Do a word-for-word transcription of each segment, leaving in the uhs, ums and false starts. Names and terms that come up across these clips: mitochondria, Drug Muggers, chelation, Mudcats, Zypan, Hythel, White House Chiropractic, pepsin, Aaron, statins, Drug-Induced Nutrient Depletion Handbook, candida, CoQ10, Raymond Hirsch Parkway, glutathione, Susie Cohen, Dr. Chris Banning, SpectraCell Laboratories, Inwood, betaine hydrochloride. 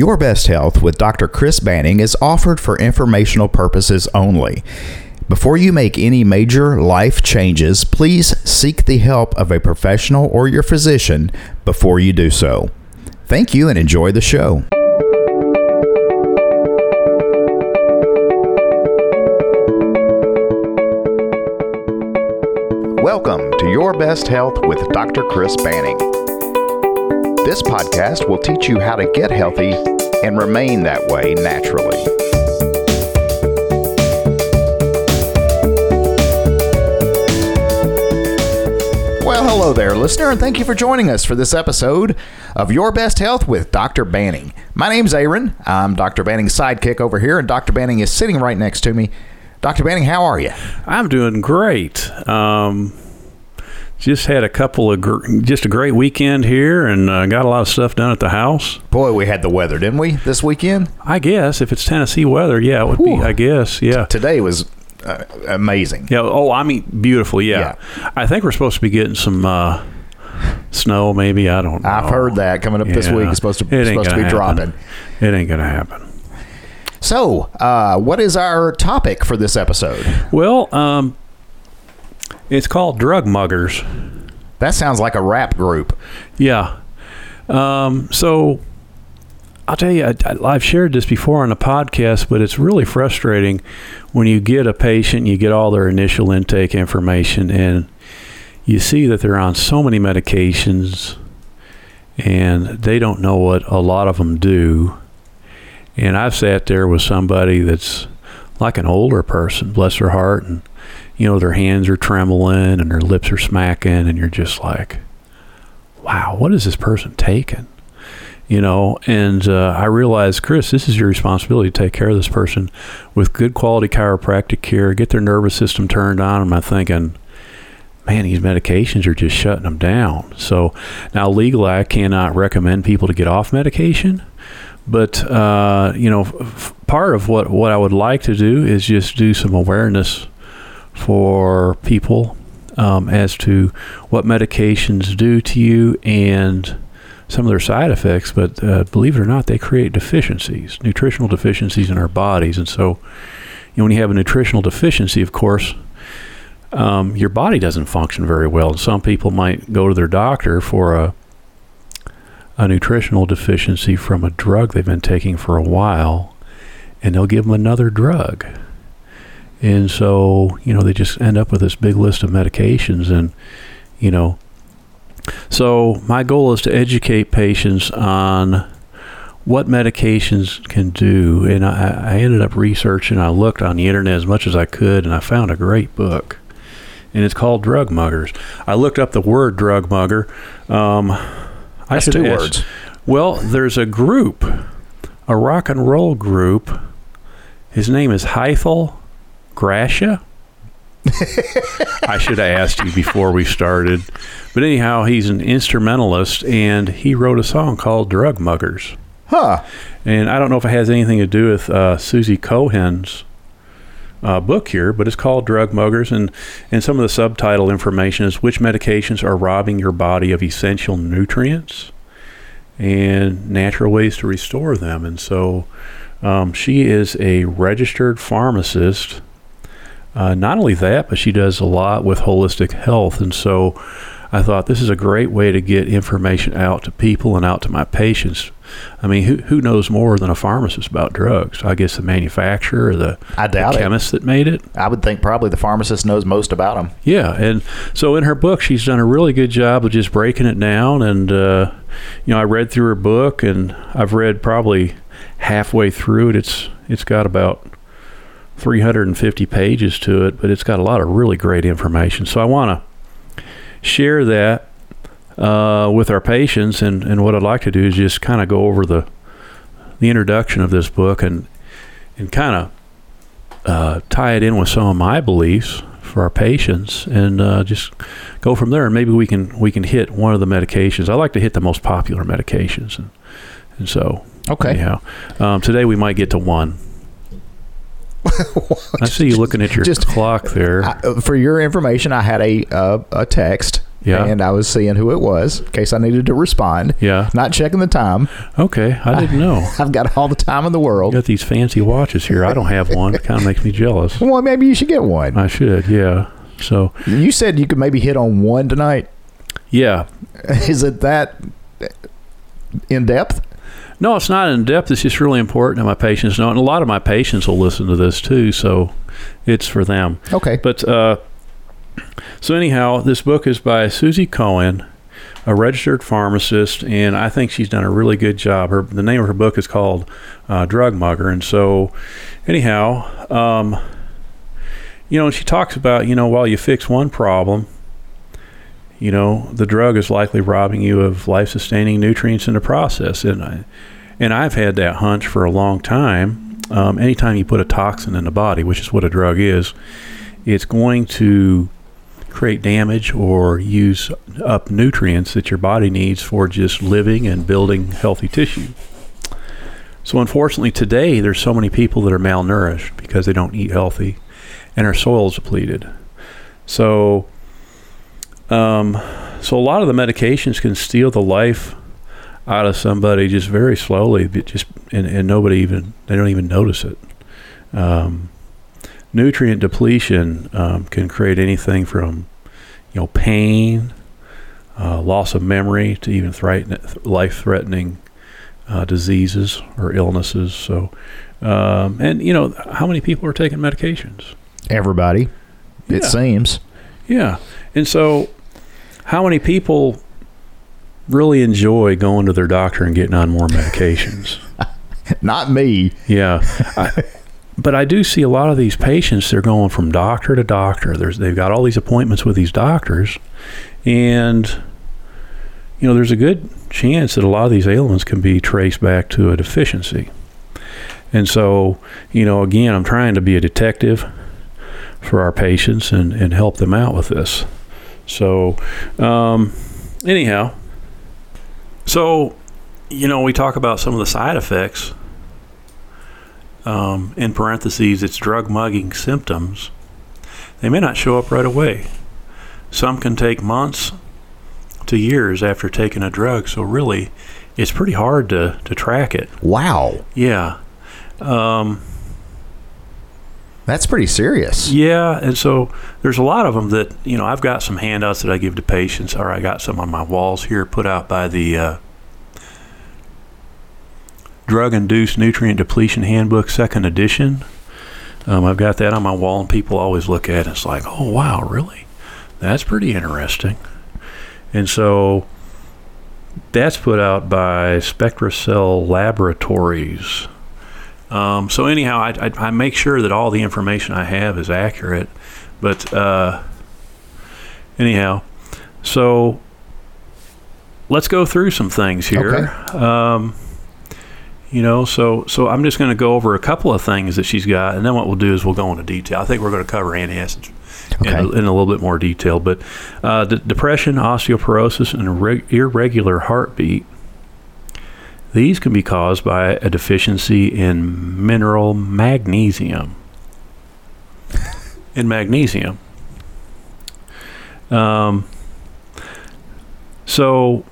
Your Best Health with Doctor Chris Banning is offered for informational purposes only. Before you make any major life changes, please seek the help of a professional or your physician before you do so. Thank you and enjoy the show. Welcome to Your Best Health with Doctor Chris Banning. This podcast will teach you how to get healthy and remain that way naturally. Well, hello there, listener, and thank you for joining us for this episode of Your Best Health with Doctor Banning. My name's Aaron. I'm Doctor Banning's sidekick over here, and Doctor Banning is sitting right next to me. Doctor Banning, how are you? I'm doing great. Um, just had a couple of, gr- just a great weekend here, and uh, got a lot of stuff done at the house. Boy, we had the weather, didn't we, this weekend? I guess, if it's Tennessee weather, yeah, it would Whew. be, I guess, yeah. T- today was... Uh, amazing. Yeah. Oh, I mean, beautiful. Yeah. yeah. I think we're supposed to be getting some uh, snow, maybe. I don't know. I've heard that coming up yeah. this week. It's supposed to, it supposed to be happen. dropping. It ain't going to happen. So, uh, what is our topic for this episode? Well, um, it's called Drug Muggers. That sounds like a rap group. Yeah. Um, so, I'll tell you, I, I've shared this before on a podcast, but it's really frustrating when you get a patient, you get all their initial intake information, and you see that they're on so many medications, and they don't know what a lot of them do. And I've sat there with somebody that's like an older person, bless their heart, and, you know, their hands are trembling, and their lips are smacking, and you're just like, wow, what is this person taking? You know, and uh, I realized, Chris, this is your responsibility to take care of this person with good quality chiropractic care, get their nervous system turned on. And I'm thinking, man, these medications are just shutting them down. So now legally, I cannot recommend people to get off medication. But, uh, you know, f- part of what, what I would like to do is just do some awareness for people um, as to what medications do to you and some of their side effects, but uh, believe it or not, they create deficiencies, nutritional deficiencies in our bodies. And so, you know, when you have a nutritional deficiency, of course, um, your body doesn't function very well. And some people might go to their doctor for a, a nutritional deficiency from a drug they've been taking for a while, and they'll give them another drug. And so, you know, they just end up with this big list of medications and, you know, so my goal is to educate patients on what medications can do. And I, I ended up researching. I looked on the internet as much as I could, and I found a great book. And it's called Drug Muggers. I looked up the word drug mugger. Um, That's I two ask, words. Well, there's a group, a rock and roll group. His name is Hythel Grasha. I should have asked you before we started. But anyhow, he's an instrumentalist, and he wrote a song called Drug Muggers. Huh. And I don't know if it has anything to do with uh, Susie Cohen's uh, book here, but it's called Drug Muggers. And, and some of the subtitle information is which medications are robbing your body of essential nutrients and natural ways to restore them. And so um, she is a registered pharmacist. Uh, not only that, but she does a lot with holistic health. And so I thought this is a great way to get information out to people and out to my patients. I mean, who who knows more than a pharmacist about drugs? I guess the manufacturer or the, I doubt the chemist it. that made it. I would think probably the pharmacist knows most about them. Yeah. And so in her book, she's done a really good job of just breaking it down. And, uh, you know, I read through her book, and I've read probably halfway through it. It's It's got about three hundred fifty pages to it, but it's got a lot of really great information. So I want to share that uh, with our patients, and, and what I'd like to do is just kind of go over the the introduction of this book and and kind of uh, tie it in with some of my beliefs for our patients, and uh, just go from there. And maybe we can we can hit one of the medications. I like to hit the most popular medications, and and so okay. Anyhow, um, today we might get to one. I see you looking at your just, clock there. I, for your information, I had a uh, a text Yeah. And I was seeing who it was in case I needed to respond. Yeah. Not checking the time. Okay. I didn't I, know. I've got all the time in the world. You got these fancy watches here. I don't have one. It kind of makes me jealous. Well, maybe you should get one. I should, yeah. So you said you could maybe hit on one tonight. Yeah. Is it that in depth? No, it's not in depth. It's just really important that my patients know. And a lot of my patients will listen to this too, so it's for them. Okay. But uh, so anyhow, this book is by Susie Cohen, a registered pharmacist, and I think she's done a really good job. Her the name of her book is called uh, Drug Mugger. And so anyhow, um, you know, she talks about, you know, while you fix one problem, you know, the drug is likely robbing you of life-sustaining nutrients in the process. And, I, and I've had that hunch for a long time. Um, anytime you put a toxin in the body, which is what a drug is, it's going to create damage or use up nutrients that your body needs for just living and building healthy tissue. So unfortunately today, there's so many people that are malnourished because they don't eat healthy and our soil's depleted. So... Um, so a lot of the medications can steal the life out of somebody just very slowly, just and, and nobody even, they don't even notice it. Um, nutrient depletion um, can create anything from, you know, pain, uh, loss of memory, to even threat- life-threatening uh, diseases or illnesses. So, um, and you know, how many people are taking medications? Everybody, yeah. It seems. Yeah, and so. How many people really enjoy going to their doctor and getting on more medications? Not me. Yeah. I, but I do see a lot of these patients, they're going from doctor to doctor. There's, they've got all these appointments with these doctors. And, you know, there's a good chance that a lot of these ailments can be traced back to a deficiency. And so, you know, again, I'm trying to be a detective for our patients and, and help them out with this. So, um, anyhow, so, you know, we talk about some of the side effects, um, in parentheses, it's drug mugging symptoms. They may not show up right away. Some can take months to years after taking a drug. So really it's pretty hard to, to track it. Wow. Yeah. Um, That's pretty serious. Yeah, and so there's a lot of them that, you know, I've got some handouts that I give to patients, or I got some on my walls here put out by the uh, Drug-Induced Nutrient Depletion Handbook, second edition. Um, I've got that on my wall, and people always look at it. It's like, oh, wow, really? That's pretty interesting. And so that's put out by SpectraCell Laboratories. Um, so anyhow, I, I, I make sure that all the information I have is accurate, but uh, anyhow, so let's go through some things here. Okay. Um, you know, so so I'm just going to go over a couple of things that she's got, and then what we'll do is we'll go into detail. I think we're going to cover antacids okay. in, in a little bit more detail, but uh, d- depression, osteoporosis, and re- irregular heartbeat. These can be caused by a deficiency in mineral magnesium. In magnesium. Um, so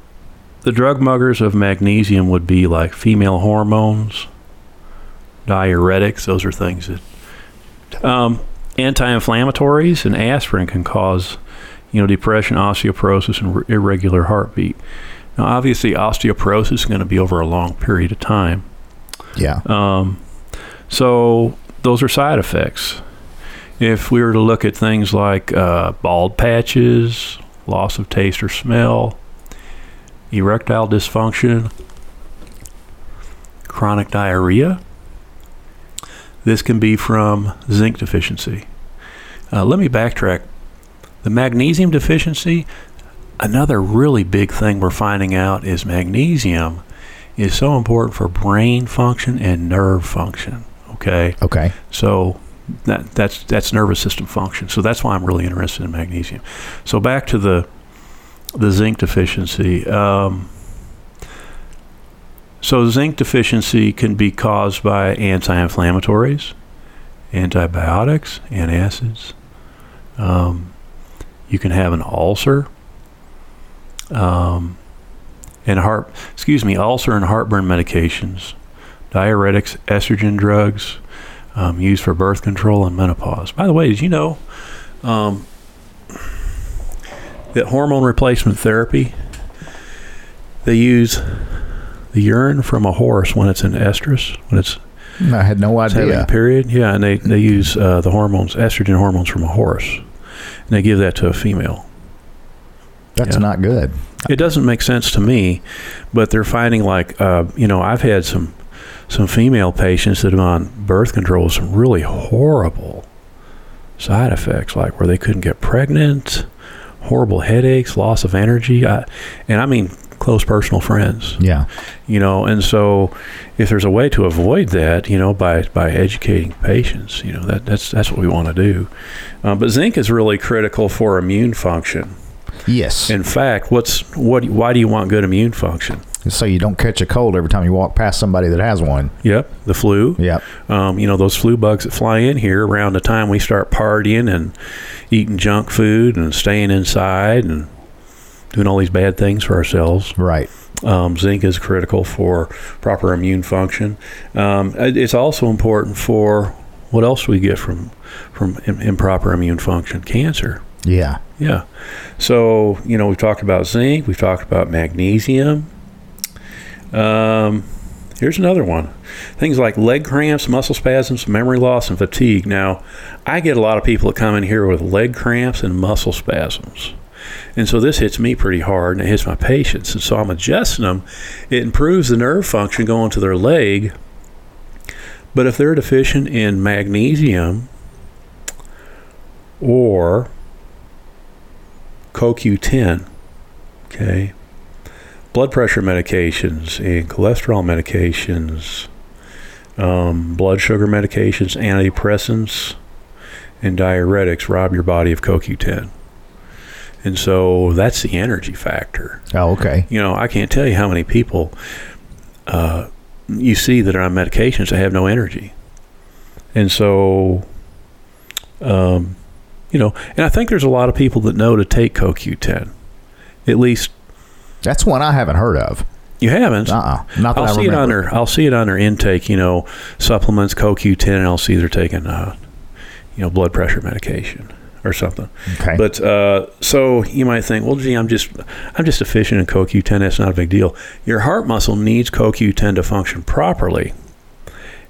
the drug muggers of magnesium would be like female hormones, diuretics, those are things that... Um, anti-inflammatories and aspirin can cause, you know, depression, osteoporosis, and re- irregular heartbeat. Now, obviously, osteoporosis is going to be over a long period of time. Yeah. Um, so those are side effects. If we were to look at things like uh, bald patches, loss of taste or smell, erectile dysfunction, chronic diarrhea, this can be from zinc deficiency. Uh, let me backtrack. The magnesium deficiency... Another really big thing we're finding out is magnesium is so important for brain function and nerve function. Okay. Okay. So that, that's that's nervous system function. So that's why I'm really interested in magnesium. So back to the the zinc deficiency. Um, so zinc deficiency can be caused by anti-inflammatories, antibiotics, antacids. Um, you can have an ulcer. um, and heart, excuse me, ulcer and heartburn medications, diuretics, estrogen drugs, um, used for birth control and menopause. By the way, did you know um, that hormone replacement therapy, they use the urine from a horse when it's in estrus, when it's I had no idea. Period. Yeah, and they, they use uh, the hormones, estrogen hormones from a horse, and they give that to a female. That's yeah. not good. It doesn't make sense to me, but they're finding like, uh, you know, I've had some some female patients that have on birth control with some really horrible side effects, like where they couldn't get pregnant, horrible headaches, loss of energy, I, and I mean... close personal friends. Yeah. You know, and so if there's a way to avoid that, you know, by, by educating patients, you know, that, that's that's what we want to do. Uh, but zinc is really critical for immune function. Yes. In fact, what's what? Why do you want good immune function? So you don't catch a cold every time you walk past somebody that has one. Yep. The flu. Yep. Um, you know, those flu bugs that fly in here around the time we start partying and eating junk food and staying inside and doing all these bad things for ourselves. Right. Um, zinc is critical for proper immune function. Um, it's also important for what else we get from from im- improper immune function. Cancer. Yeah. Yeah. So, you know, we've talked about zinc. We've talked about magnesium. Um, here's another one. Things like leg cramps, muscle spasms, memory loss, and fatigue. Now, I get a lot of people that come in here with leg cramps and muscle spasms. And so this hits me pretty hard, and it hits my patients. And so I'm adjusting them. It improves the nerve function going to their leg. But if they're deficient in magnesium or C O Q ten, okay, blood pressure medications and cholesterol medications, um, blood sugar medications, antidepressants, and diuretics rob your body of C O Q ten. And so that's the energy factor. Oh, okay. You know, I can't tell you how many people uh, you see that are on medications that have no energy. And so, um, you know, and I think there's a lot of people that know to take C O Q ten. At least. That's one I haven't heard of. You haven't? Uh-uh. Not that I'll I see remember. It on their, I'll see it on their intake, you know, supplements, C O Q ten, and I'll see they're taking, uh, you know, blood pressure medication or something. Okay. But uh, so you might think, well, gee, I'm just I'm just deficient in C O Q ten. That's not a big deal. Your heart muscle needs C O Q ten to function properly.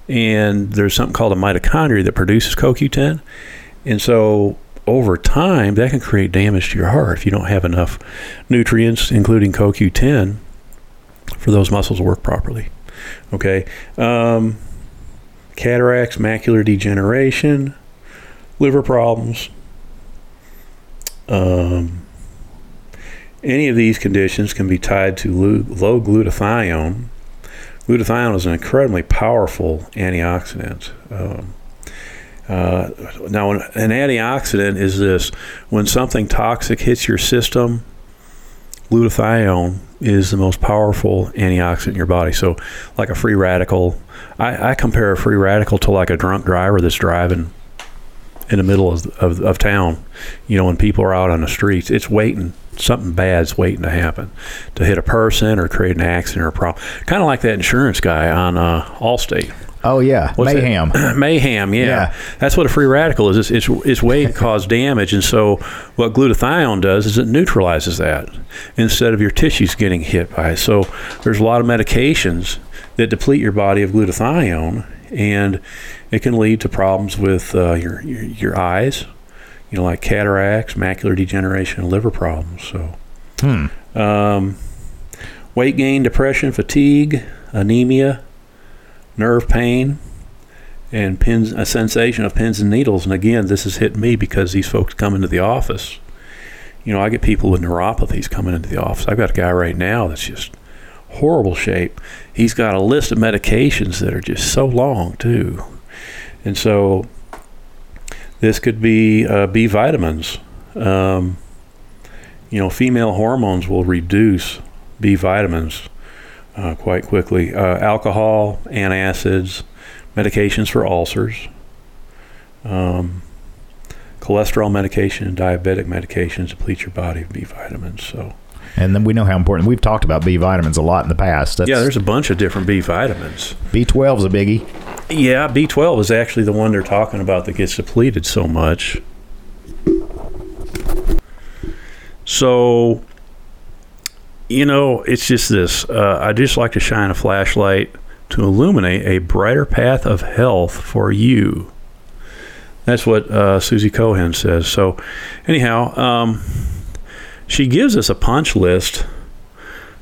And there's something called a mitochondria that produces C O Q ten. And so over time, that can create damage to your heart if you don't have enough nutrients, including C O Q ten, for those muscles to work properly. Okay. Um, cataracts, macular degeneration, liver problems. Um, any of these conditions can be tied to low glutathione. Glutathione is an incredibly powerful antioxidant. Um, uh, now, an, an antioxidant is this. When something toxic hits your system, glutathione is the most powerful antioxidant in your body. So, like a free radical, I, I compare a free radical to like a drunk driver that's driving in the middle of, of of town, you know, when people are out on the streets, it's waiting, something bad's waiting to happen, to hit a person or create an accident or a problem. Kind of like that insurance guy on uh, Allstate. Oh, yeah. What's Mayhem. Mayhem, yeah. yeah. That's what a free radical is. It's, it's, it's waiting to cause damage, and so what glutathione does is it neutralizes that instead of your tissues getting hit by it. So there's a lot of medications that deplete your body of glutathione, and it can lead to problems with uh, your, your your eyes, you know, like cataracts, macular degeneration, and liver problems. So, hmm. um, weight gain, depression, fatigue, anemia, nerve pain, and pins, a sensation of pins and needles. And again, this is hitting me because these folks come into the office. You know, I get people with neuropathies coming into the office. I've got a guy right now that's just horrible shape. He's got a list of medications that are just so long too. And so this could be uh, B vitamins. Um, you know, female hormones will reduce B vitamins uh, quite quickly. Uh, alcohol, antacids, medications for ulcers, um, cholesterol medication, and diabetic medications deplete your body of B vitamins. So And then we know how important. We've talked about B vitamins a lot in the past. That's, yeah, there's a bunch of different B vitamins. B twelve is a biggie. Yeah, B twelve is actually the one they're talking about that gets depleted so much. So, you know, it's just this. Uh, I just like to shine a flashlight to illuminate a brighter path of health for you. That's what uh, Susie Cohen says. So, anyhow, um, she gives us a punch list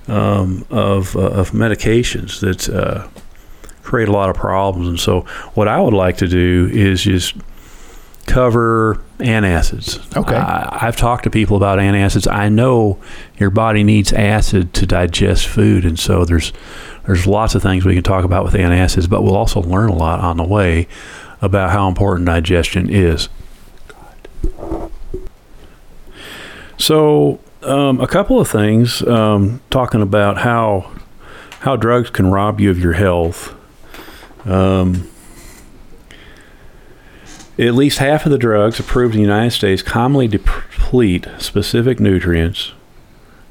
um, of uh, of medications that uh, create a lot of problems. And so, what I would like to do is just cover antacids. Okay. I, I've talked to people about antacids. I know your body needs acid to digest food, and so there's there's lots of things we can talk about with antacids. But we'll also learn a lot on the way about how important digestion is. God. So um, a couple of things um, talking about how how drugs can rob you of your health. Um, at least half of the drugs approved in the United States commonly deplete specific nutrients,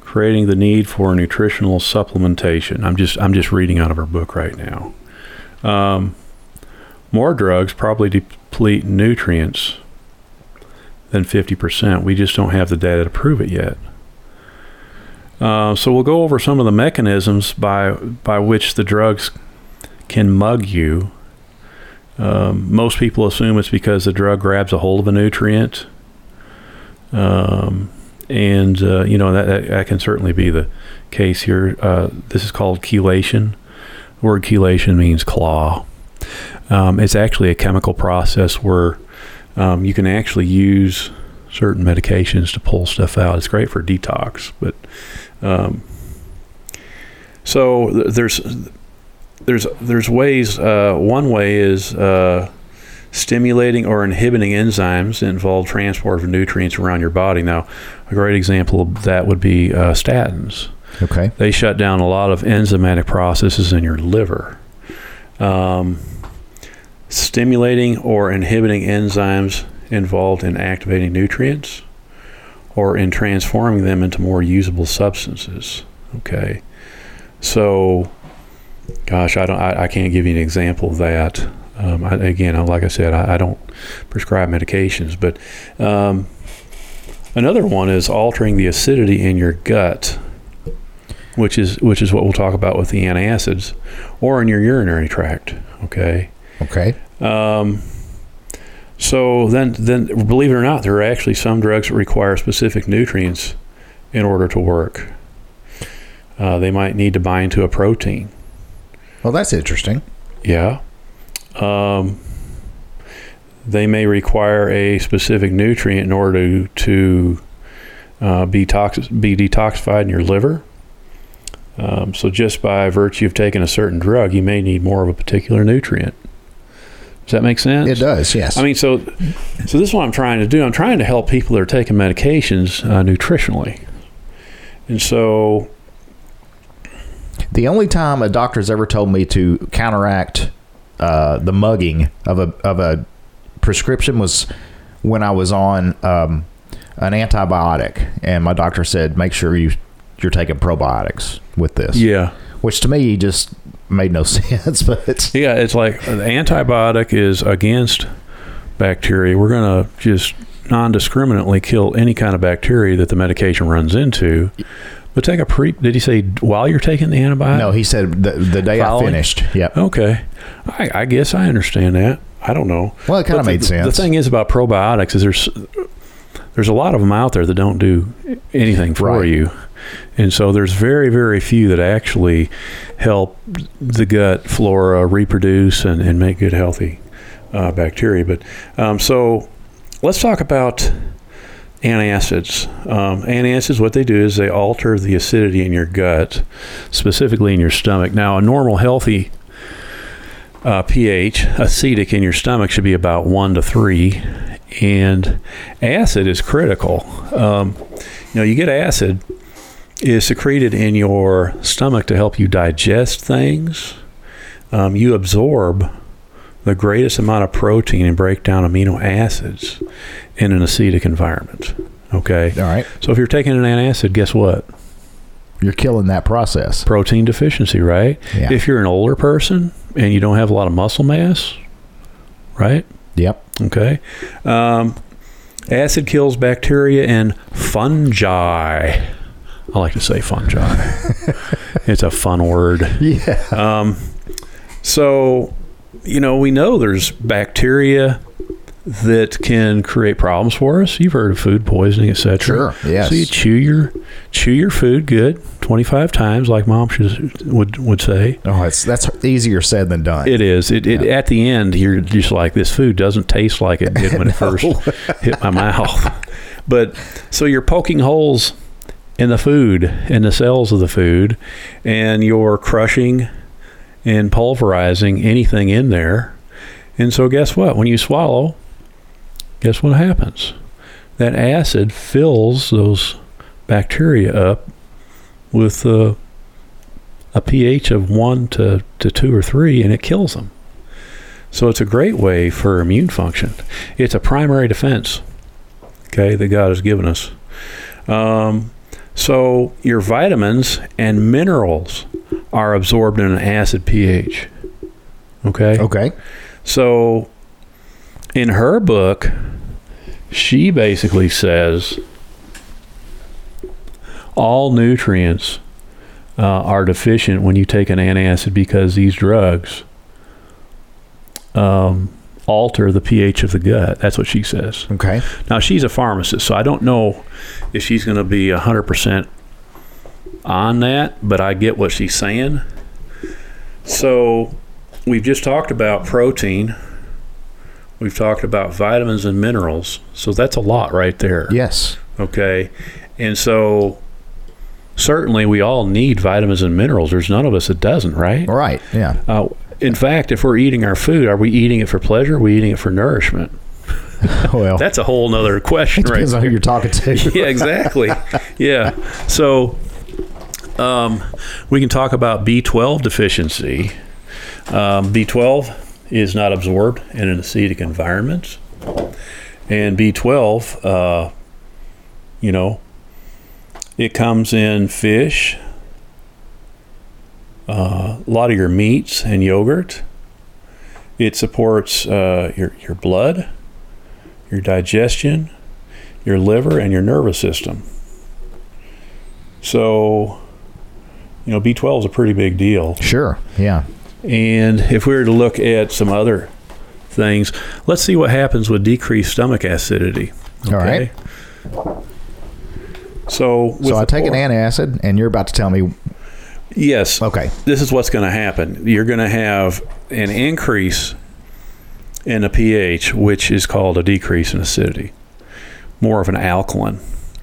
creating the need for nutritional supplementation. I'm just I'm just reading out of her book right now. Um, More drugs probably deplete nutrients than fifty percent. We just don't have the data to prove it yet. Uh, so we'll go over some of the mechanisms by by which the drugs can mug you. Um, most people assume it's because the drug grabs a hold of a nutrient. Um, and, uh, you know, that, that, that can certainly be the case here. Uh, this is called chelation. The word chelation means claw. Um, it's actually a chemical process where um, you can actually use certain medications to pull stuff out. It's great for detox, but um, so th- there's there's there's ways. Uh, one way is uh, stimulating or inhibiting enzymes that involve transport of nutrients around your body. Now, a great example of that would be uh, statins. Okay, they shut down a lot of enzymatic processes in your liver. Um, stimulating or inhibiting enzymes involved in activating nutrients or in transforming them into more usable substances. Okay. So, gosh, I don't, I, I can't give you an example of that. Um, I, again, like I said, I, I don't prescribe medications, but, um, another one is altering the acidity in your gut, which is, which is what we'll talk about with the antacids, or in your urinary tract. Okay. Okay. Um, so then, then believe it or not, there are actually some drugs that require specific nutrients in order to work. Uh, they might need to bind to a protein. Well, that's interesting. Yeah. Um, they may require a specific nutrient in order to, to uh, be, tox- be detoxified in your liver. Um, so just by virtue of taking a certain drug, you may need more of a particular nutrient. Does that make sense? It does, yes. I mean, so so this is what I'm trying to do. I'm trying to help people that are taking medications uh, nutritionally. And so... The only time a doctor's ever told me to counteract uh, the mugging of a of a prescription was when I was on um, an antibiotic. And my doctor said, make sure you... you're taking probiotics with this. Yeah. Which to me just made no sense. But it's yeah, it's like the antibiotic is against bacteria. We're going to just non-discriminately kill any kind of bacteria that the medication runs into. But take a pre... Did he say while you're taking the antibiotic? No, he said the, the day Following? I finished. Yep. Okay. I, I guess I understand that. I don't know. Well, it kind of made the, sense. The thing is about probiotics is there's... There's a lot of them out there that don't do anything for right. you. And so there's very, very few that actually help the gut flora reproduce and, and make good, healthy uh, bacteria. But um, so let's talk about antacids. Um, antacids, what they do is they alter the acidity in your gut, specifically in your stomach. Now, a normal, healthy uh, pH, acidic in your stomach, should be about one to three. And acid is critical. Um, you know, you get acid is secreted in your stomach to help you digest things. Um, you absorb the greatest amount of protein and break down amino acids in an acidic environment. Okay. All right. So if you're taking an antacid, guess what? you're killing that process. Protein deficiency, right? Yeah. If you're an older person and you don't have a lot of muscle mass, right? Yep. Okay. Um, acid kills bacteria and fungi. I like to say fungi. It's a fun word. Yeah. Um, so, you know, we know there's bacteria that can create problems for us. You've heard of food poisoning, et cetera. Sure, yes. So you chew your chew your food good twenty-five times, like Mom should, would would say. Oh, it's, that's easier said than done. It is. It, yeah. it at the end, you're just like, this food doesn't taste like it did when no. it first hit my mouth. But so you're poking holes in the food, in the cells of the food, and you're crushing and pulverizing anything in there. And so guess what? When you swallow... Guess what happens? That acid fills those bacteria up with uh, a pH of one to, to two or three, and it kills them. So it's a great way for immune function. It's a primary defense, okay, that God has given us. Um, so your vitamins and minerals are absorbed in an acid pH, okay? Okay. So... in her book, she basically says all nutrients uh, are deficient when you take an antacid because these drugs um, alter the pH of the gut. That's what she says. Okay. Now, she's a pharmacist, so I don't know if she's going to be one hundred percent on that, but I get what she's saying. So we've just talked about protein. We've talked about vitamins and minerals. So that's a lot right there. Yes. Okay. And so certainly we all need vitamins and minerals. There's none of us that doesn't, right? Right. Yeah. Uh, in fact, if we're eating our food, are we eating it for pleasure? Are we eating it for nourishment? Well, that's a whole nother question, right? It depends right on who you're talking to. Yeah, exactly. Yeah. So um, we can talk about B twelve deficiency. Um, B twelve is not absorbed in an acidic environment, and B twelve, uh, you know, it comes in fish, uh, a lot of your meats and yogurt. It supports uh, your your blood, your digestion, your liver, and your nervous system. So, you know, B twelve is a pretty big deal. Sure. Yeah. And if we were to look at some other things, let's see what happens with decreased stomach acidity. Okay? All right. So, so I take an antacid, and you're about to tell me. Yes. Okay. This is what's going to happen. You're going to have an increase in the pH, which is called a decrease in acidity, more of an alkaline.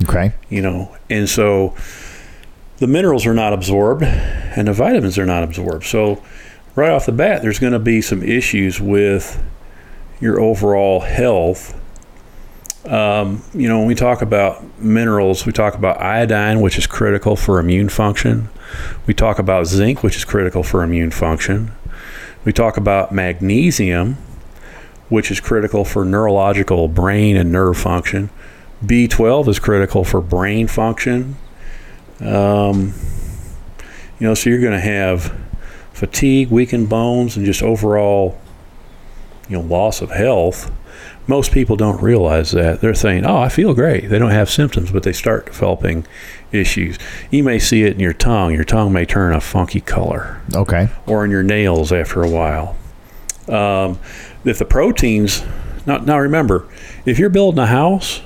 Okay. You know, and so the minerals are not absorbed, and the vitamins are not absorbed. So right off the bat, there's going to be some issues with your overall health. Um, you know, when we talk about minerals, we talk about iodine, which is critical for immune function. We talk about zinc, which is critical for immune function. We talk about magnesium, which is critical for neurological brain and nerve function. B twelve is critical for brain function. Um, you know, so you're going to have fatigue, weakened bones, and just overall, you know, loss of health. Most people don't realize that. They're saying, oh, I feel great. They don't have symptoms, but they start developing issues. You may see it in your tongue. Your tongue may turn a funky color. Okay. Or in your nails after a while. Um, if the proteins, now, now remember, if you're building a house,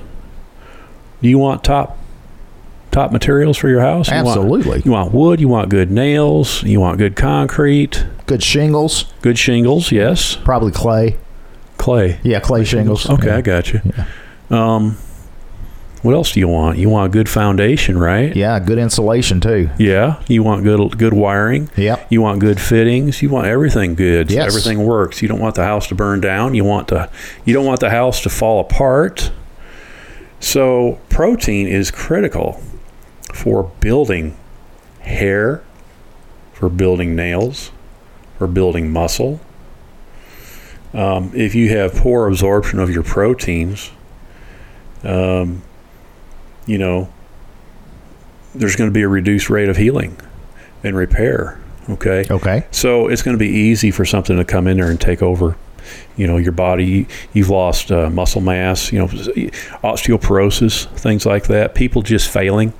do you want top Top materials for your house? You Absolutely. Want, you want wood, you want good nails, you want good concrete. Good shingles. Good shingles, yes. Probably clay. Clay. Yeah, clay shingles. shingles. Okay, yeah. I got you. Yeah. Um, what else do you want? You want a good foundation, right? Yeah, good insulation too. Yeah. You want good good wiring. Yep. You want good fittings. You want everything good. Yes. So everything works. You don't want the house to burn down. You want to you don't want the house to fall apart. So protein is critical for building hair, for building nails, for building muscle. Um, if you have poor absorption of your proteins, um, you know, there's going to be a reduced rate of healing and repair. Okay. Okay. So it's going to be easy for something to come in there and take over. You know, your body, you've lost uh, muscle mass, you know, osteoporosis, things like that. People just failing.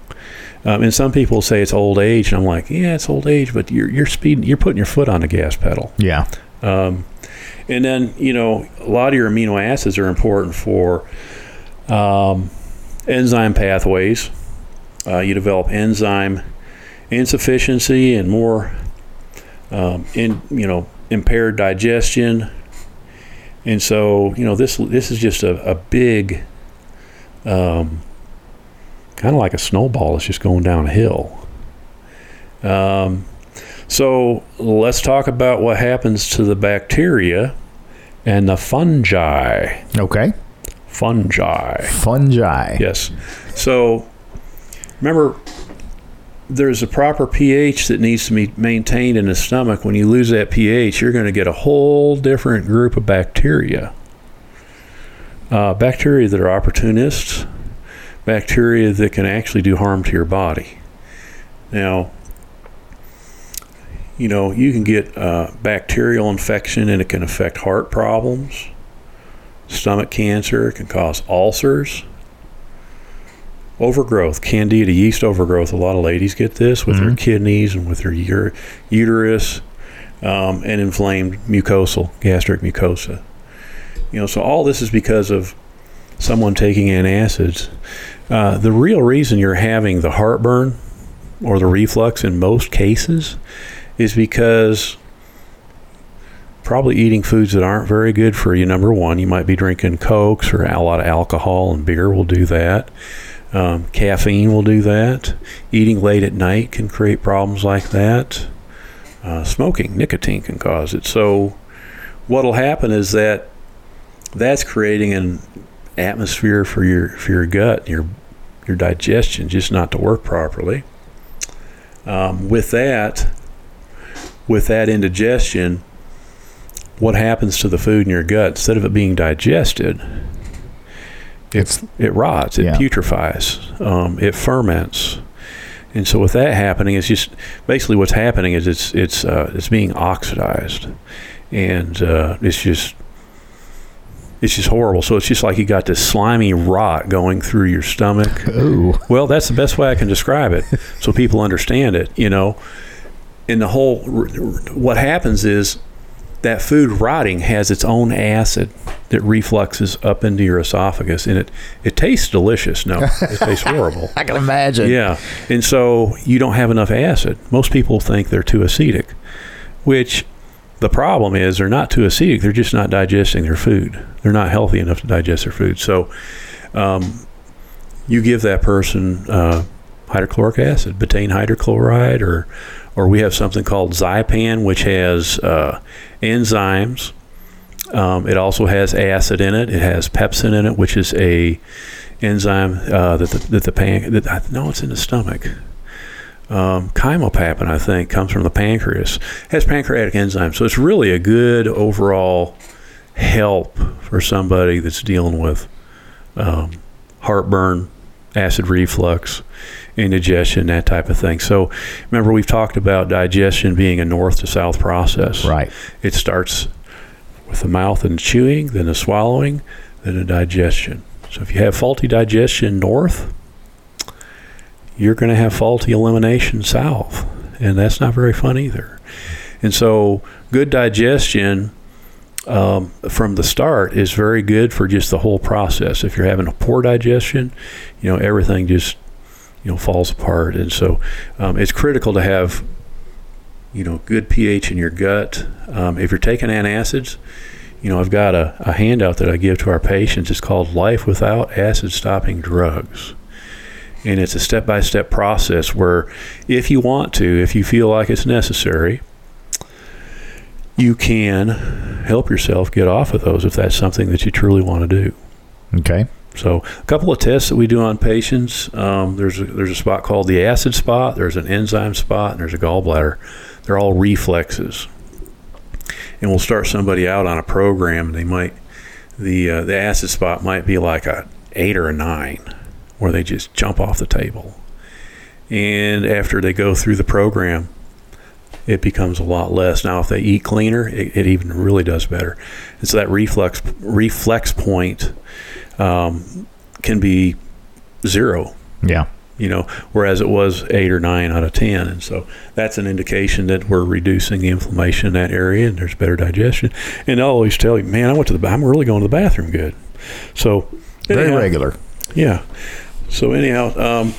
Um, and some people say it's old age. And I'm like, yeah, it's old age, but you're, you're speeding, you're putting your foot on the gas pedal. Yeah. Um, and then, you know, a lot of your amino acids are important for um, enzyme pathways. Uh, you develop enzyme insufficiency and more um, in, you know, impaired digestion. And so, you know, this this is just a, a big, um, kind of like a snowball. It's just going downhill. Um, so let's talk about what happens to the bacteria and the fungi. Okay. Fungi. Fungi. Yes. So remember, there's a proper pH that needs to be maintained in the stomach. When you lose that pH, you're going to get a whole different group of bacteria. Uh, bacteria that are opportunists, bacteria that can actually do harm to your body. Now, you know, you can get uh, bacterial infection, and it can affect heart problems, stomach cancer, it can cause ulcers. Overgrowth, candida, yeast overgrowth. A lot of ladies get this with mm-hmm. their kidneys and with their uter- uterus um, and inflamed mucosal, gastric mucosa. You know, so all this is because of someone taking antacids. Uh, the real reason you're having the heartburn or the reflux in most cases is because probably eating foods that aren't very good for you. Number one, you might be drinking Cokes or a lot of alcohol, and beer will do that. Um, caffeine will do that. Eating late at night can create problems like that. Uh, smoking, nicotine can cause it. So what'll happen is that that's creating an atmosphere for your for your gut, your your digestion, just not to work properly. Um, with that, with that indigestion, what happens to the food in your gut? Instead of it being digested, It's, it rots, it yeah. putrefies, um, it ferments. And so with that happening, it's just basically what's happening is it's it's uh, it's being oxidized, and uh, it's just it's just horrible. So it's just like you got this slimy rot going through your stomach. Ooh. Well, that's the best way I can describe it so people understand it, you know. And the whole what happens is that food rotting has its own acid that refluxes up into your esophagus, and it, it tastes delicious. No, it tastes horrible. I can imagine. Yeah. And so you don't have enough acid. Most people think they're too acidic, which the problem is they're not too acidic. They're just not digesting their food. They're not healthy enough to digest their food. So um, you give that person uh, hydrochloric acid, betaine hydrochloride, or Or we have something called Zypan, which has uh, enzymes. Um, it also has acid in it. It has pepsin in it, which is a enzyme uh, that the, that the pan- that I know it's in the stomach. Um, chymopapin, I think, comes from the pancreas. It has pancreatic enzymes, so it's really a good overall help for somebody that's dealing with um, heartburn, acid reflux, indigestion, that type of thing. So remember, we've talked about digestion being a north to south process. Right. It starts with the mouth and chewing, then the swallowing, then the digestion. So if you have faulty digestion north, you're going to have faulty elimination south, and that's not very fun either. And so good digestion Um, from the start is very good for just the whole process. If you're having a poor digestion, you know, everything just, you know, falls apart. And so um, it's critical to have, you know, good pH in your gut. Um, if you're taking antacids, you know, I've got a, a handout that I give to our patients. It's called Life Without Acid Stopping Drugs. And it's a step-by-step process where if you want to, if you feel like it's necessary, you can help yourself get off of those if that's something that you truly want to do. Okay. So a couple of tests that we do on patients, um, there's, a, there's a spot called the acid spot, there's an enzyme spot, and there's a gallbladder. They're all reflexes. And we'll start somebody out on a program. They might, the, uh, the acid spot might be like a eight or a nine, where they just jump off the table. and after they go through the program, it becomes a lot less. Now, if they eat cleaner, it, it even really does better. And so that reflex reflex point um, can be zero. Yeah. You know, whereas it was eight or nine out of ten. And so that's an indication that we're reducing the inflammation in that area and there's better digestion. And they'll always tell you, man, I went to the, I'm really going to the bathroom good. So anyhow, very regular. Yeah. So anyhow, um,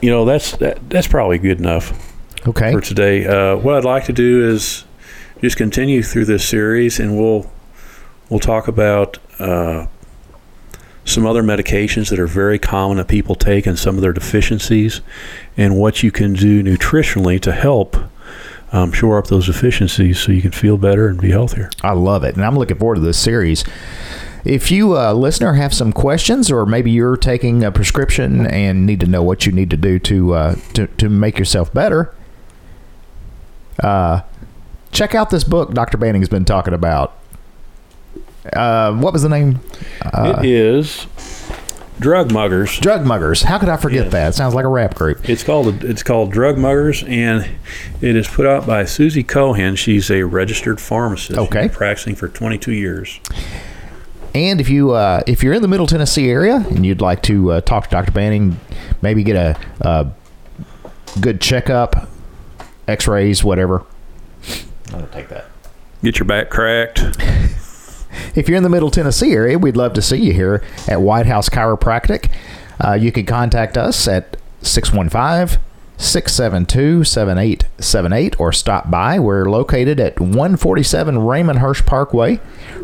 you know, that's, that, that's probably good enough. Okay. For today. Uh, what I'd like to do is just continue through this series, and we'll, we'll talk about, uh, some other medications that are very common that people take and some of their deficiencies, and what you can do nutritionally to help um, shore up those deficiencies so you can feel better and be healthier. I love it. And I'm looking forward to this series. If you, uh, listener, have some questions, or maybe you're taking a prescription and need to know what you need to do to uh, to, to make yourself better, uh, check out this book Doctor Banning has been talking about. Uh, what was the name? Uh, it is Drug Muggers. Drug Muggers. How could I forget yes. that? It sounds like a rap group. It's called it's called Drug Muggers, and it is put out by Susie Cohen. She's a registered pharmacist. Okay. She's been practicing for twenty-two years. And if you uh, if you're in the Middle Tennessee area and you'd like to uh, talk to Doctor Banning, maybe get a, a good checkup, X-rays, whatever. I'll take that. Get your back cracked. If you're in the Middle Tennessee area, we'd love to see you here at White House Chiropractic. Uh, you can contact us at six one five, six seven two, seven eight seven eight or stop by. We're located at one forty-seven Raymond Hirsch Parkway,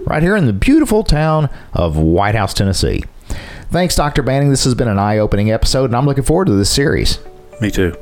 right here in the beautiful town of White House, Tennessee. Thanks, Doctor Banning. This has been an eye-opening episode, and I'm looking forward to this series. Me too.